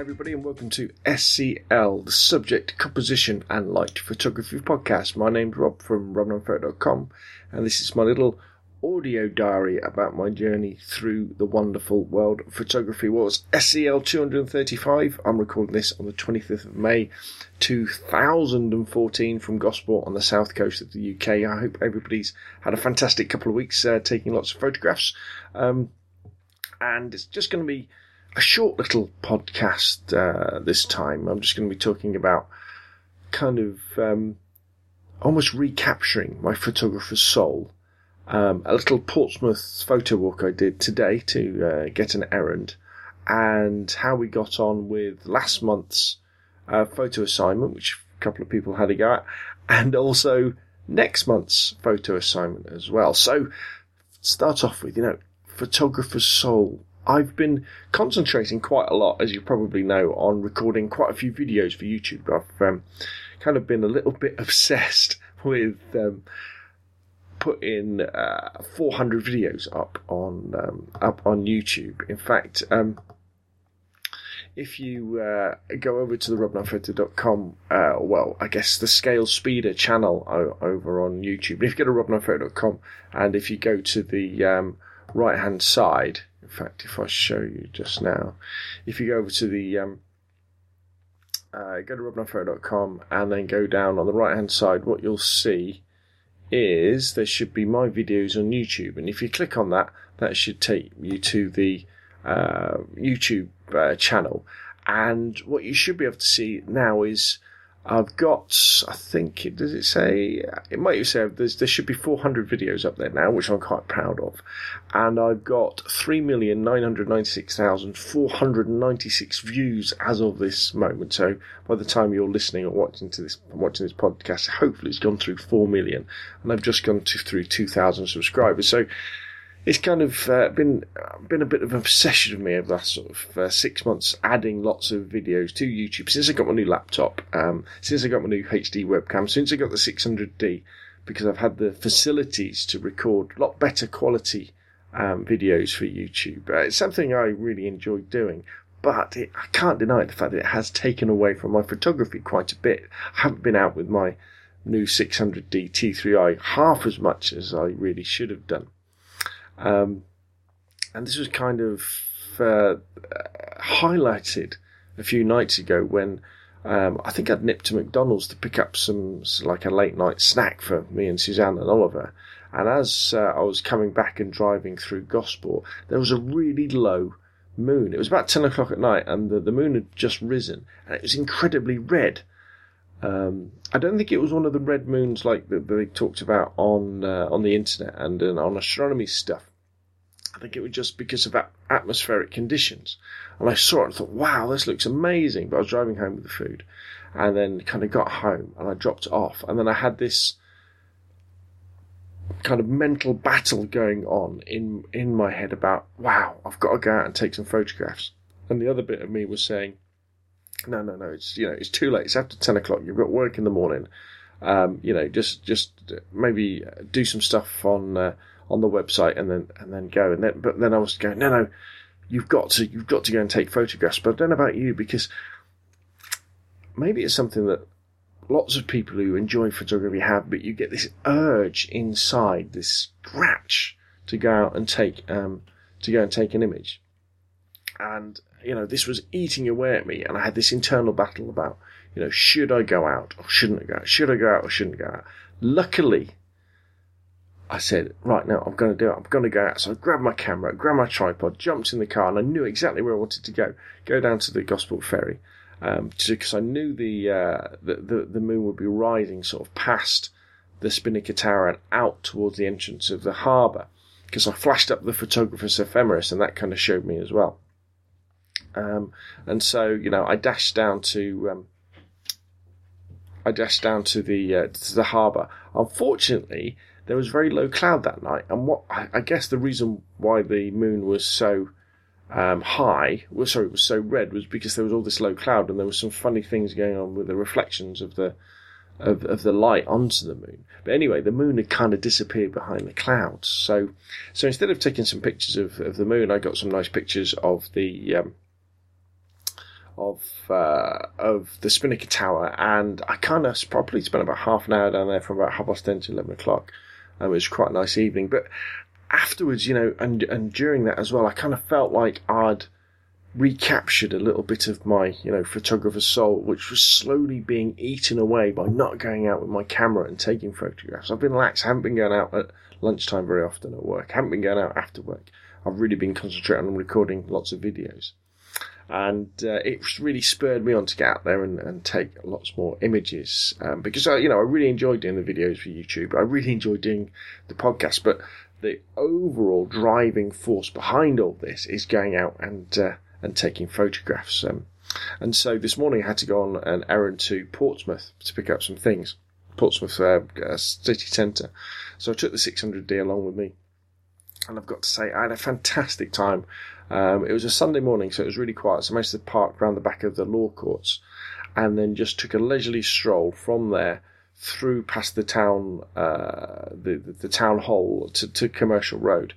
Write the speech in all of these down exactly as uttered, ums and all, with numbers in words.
Hi everybody and welcome to S C L, the Subject, Composition and Light Photography Podcast. My name's Rob from rob non photo dot com and this is my little audio diary about my journey through the wonderful world of photography. What was S C L two hundred thirty-five? I'm recording this on the twenty-fifth of May two thousand fourteen from Gosport on the south coast of the U K. I hope everybody's had a fantastic couple of weeks uh, taking lots of photographs. Um, and it's just going to be a short little podcast uh, this time. I'm just going to be talking about kind of um, almost recapturing my photographer's soul. Um, a little Portsmouth photo walk I did today to uh, get an errand, and how we got on with last month's uh, photo assignment, which a couple of people had a go at, and also next month's photo assignment as well. So start off with, you know, photographer's soul. I've been concentrating quite a lot, as you probably know, on recording quite a few videos for YouTube. I've um, kind of been a little bit obsessed with um, putting uh, four hundred videos up on um, up on YouTube. In fact, um, if you uh, go over to the rob non photo dot com, uh, well, I guess the Scale Speeder channel over on YouTube. If you go to rob non photo dot com and if you go to the um, right-hand side. In fact, if I show you just now, if you go over to the, um, uh, go to rob non photo dot com and then go down on the right hand side, what you'll see is there should be my videos on YouTube. And if you click on that, that should take you to the uh, YouTube uh, channel. And what you should be able to see now is I've got, I think, it, does it say, it might say there's, there should be four hundred videos up there now, which I'm quite proud of. And I've got three million nine hundred ninety-six thousand four hundred ninety-six views as of this moment. So by the time you're listening or watching to this watching this podcast, hopefully it's gone through four million. And I've just gone to, through two thousand subscribers. So it's kind of uh, been been a bit of an obsession of me over the last sort of uh, six months, adding lots of videos to YouTube. Since I got my new laptop, um, since I got my new H D webcam, since I got the six hundred D, because I've had the facilities to record a lot better quality um, videos for YouTube. Uh, it's something I really enjoy doing, but it, I can't deny the fact that it has taken away from my photography quite a bit. I haven't been out with my new six hundred D T three i half as much as I really should have done. Um, and this was kind of uh, highlighted a few nights ago when um, I think I'd nipped to McDonald's to pick up some, like a late night snack for me and Suzanne and Oliver. And as uh, I was coming back and driving through Gosport, there was a really low moon. It was about ten o'clock at night and the, the moon had just risen and it was incredibly red. Um, I don't think it was one of the red moons like that they talked about on uh, on the internet and, and on astronomy stuff. I think it was just because of atmospheric conditions. And I saw it and thought, wow, this looks amazing. But I was driving home with the food and then kind of got home and I dropped it off. And then I had this kind of mental battle going on in, in my head about, wow, I've got to go out and take some photographs. And the other bit of me was saying, no, no, no, it's, you know, it's too late. It's after ten o'clock. You've got work in the morning. Um, you know, just, just maybe do some stuff on, uh, on the website and then, and then go. And then, but then I was going, no, no, you've got to, you've got to go and take photographs. But I don't know about you, because maybe it's something that lots of people who enjoy photography have, but you get this urge inside, this scratch to go out and take, um, to go and take an image. And, you know, this was eating away at me, and I had this internal battle about, you know, should I go out or shouldn't I go out? Should I go out or shouldn't I go out? Luckily, I said, right, now I'm going to do it. I'm going to go out. So I grabbed my camera, grabbed my tripod, jumped in the car, and I knew exactly where I wanted to go. Go down to the Gospel Ferry, um, because I knew the, uh, the, the the moon would be rising sort of past the Spinnaker Tower and out towards the entrance of the harbour, because I flashed up the photographer's ephemeris, and that kind of showed me as well. Um, and so, you know, I dashed down to, um, I dashed down to the, uh, to the harbour. Unfortunately, there was very low cloud that night. And what, I, I guess the reason why the moon was so, um, high, well, sorry, it was so red was because there was all this low cloud and there was some funny things going on with the reflections of the, of, of the light onto the moon. But anyway, the moon had kind of disappeared behind the clouds. So, so instead of taking some pictures of, of the moon, I got some nice pictures of the, um, of uh, of the Spinnaker Tower, and I kind of probably spent about half an hour down there from about half past ten to eleven o'clock. It was quite a nice evening, but afterwards, you know, and and during that as well, I kind of felt like I'd recaptured a little bit of my, you know, photographer's soul, which was slowly being eaten away by not going out with my camera and taking photographs. I've been lax. I haven't been going out at lunchtime very often at work. I haven't been going out after work. I've really been concentrating on recording lots of videos. And uh, it really spurred me on to get out there and, and take lots more images. Um, because, I, you know, I really enjoyed doing the videos for YouTube. I really enjoyed doing the podcast. But the overall driving force behind all this is going out and... Uh, and taking photographs. Um, and so this morning I had to go on an errand to Portsmouth to pick up some things. Portsmouth uh, uh, city centre. So I took the six hundred D along with me. And I've got to say, I had a fantastic time. Um, it was a Sunday morning, so it was really quiet. So I managed to park around the back of the law courts. And then just took a leisurely stroll from there through past the town, uh, the, the, the town hall to, to Commercial Road.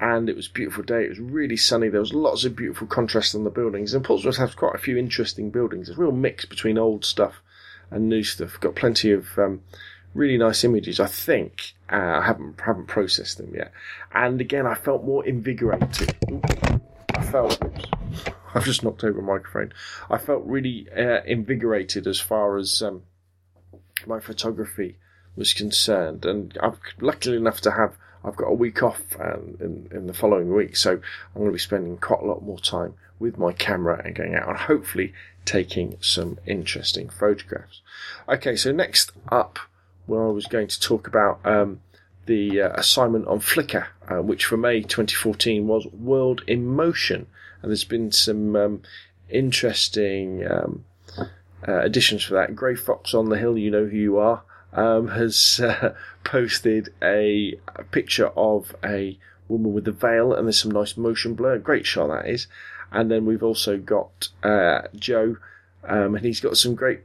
And it was a beautiful day. It was really sunny. There was lots of beautiful contrast on the buildings. And Portsmouth has quite a few interesting buildings. There's a real mix between old stuff and new stuff. Got plenty of um, really nice images, I think. Uh, I haven't haven't processed them yet. And again, I felt more invigorated. I felt... Oops, I've just knocked over a microphone. I felt really uh, invigorated as far as um, my photography was concerned. And I'm lucky enough to have... I've got a week off um, in, in the following week, so I'm going to be spending quite a lot more time with my camera and going out and hopefully taking some interesting photographs. Okay, so next up, well, I was going to talk about um, the uh, assignment on Flickr, uh, which for May twenty fourteen was World in Motion, and there's been some um, interesting um, uh, additions for that. Grey Fox on the Hill, you know who you are. Um, has uh, posted a, a picture of a woman with a veil, and there's some nice motion blur. Great shot, that is. And then we've also got uh, Joe, um, and he's got some great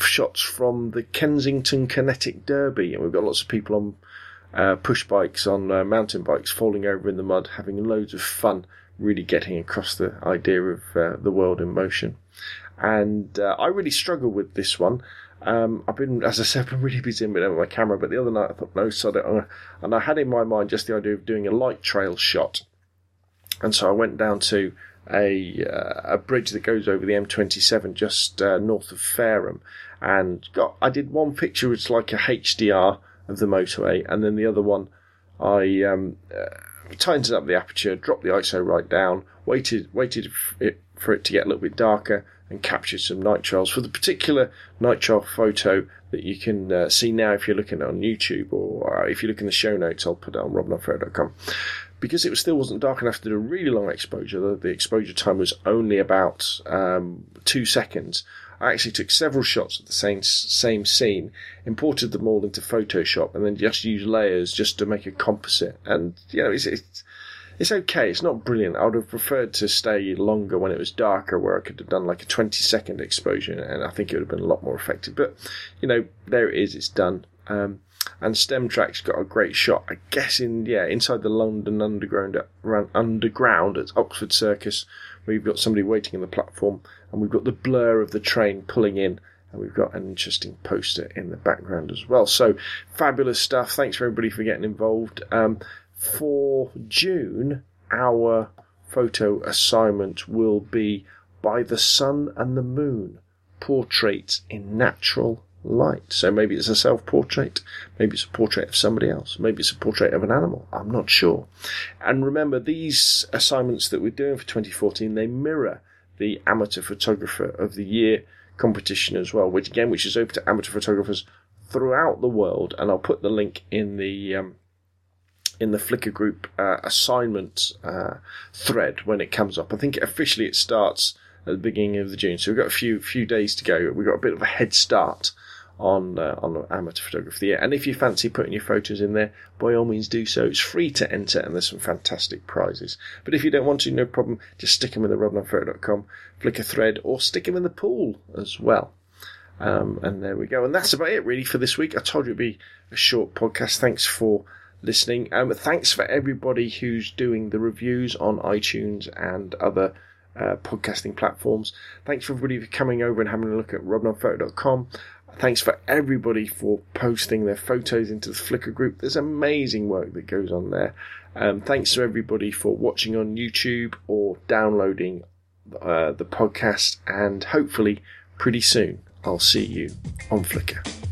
shots from the Kensington Kinetic Derby. And we've got lots of people on uh, push bikes, on uh, mountain bikes, falling over in the mud, having loads of fun, really getting across the idea of uh, the world in motion. And uh, I really struggle with this one. Um, I've been, as I said, I've been really busy with my camera, but the other night I thought, no, sod it. And I had in my mind just the idea of doing a light trail shot. And so I went down to a uh, a bridge that goes over the M twenty-seven just uh, north of Fareham. And got, I did one picture, which is like a H D R of the motorway. And then the other one, I um, uh, tightened up the aperture, dropped the I S O right down, waited, waited for it, for it to get a little bit darker, and captured some night trails for the particular night trail photo that you can uh, see now if you're looking on YouTube, or uh, if you look in the show notes, I'll put it on rob non photo dot com. Because it was, still wasn't dark enough to do a really long exposure, though the exposure time was only about um, two seconds. I actually took several shots of the same same scene, imported them all into Photoshop, and then just used layers just to make a composite. And, you know, it's... it's It's okay, it's not brilliant. I would have preferred to stay longer when it was darker, where I could have done like a twenty second exposure, and I think it would have been a lot more effective. But, you know, there it is, it's done. Um, and StemTrack's got a great shot, I guess, in, yeah, inside the London Underground underground at Oxford Circus, where you've got somebody waiting on the platform, and we've got the blur of the train pulling in, and we've got an interesting poster in the background as well. So, fabulous stuff. Thanks for everybody for getting involved. Um, For June, our photo assignment will be By the Sun and the Moon, Portraits in Natural Light. So maybe it's a self-portrait, maybe it's a portrait of somebody else, maybe it's a portrait of an animal, I'm not sure. And remember, these assignments that we're doing for twenty fourteen, they mirror the Amateur Photographer of the Year competition as well, which again, which is open to amateur photographers throughout the world, and I'll put the link in the... Um, in the Flickr group uh, assignment uh, thread when it comes up. I think officially it starts at the beginning of the June, so we've got a few few days to go. We've got a bit of a head start on uh, on Amateur Photography. And if you fancy putting your photos in there, by all means do so. It's free to enter, and there's some fantastic prizes. But if you don't want to, no problem, just stick them in the rob non photo dot com Flickr thread, or stick them in the pool as well. Um, and there we go. And that's about it, really, for this week. I told you it'd be a short podcast. Thanks for listening. Um, thanks for everybody who's doing the reviews on iTunes and other uh, podcasting platforms. Thanks for everybody for coming over and having a look at rob non photo dot com. Thanks for everybody for posting their photos into the Flickr group. There's amazing work that goes on there. Um, thanks to everybody for watching on YouTube or downloading uh, the podcast. And hopefully, pretty soon, I'll see you on Flickr.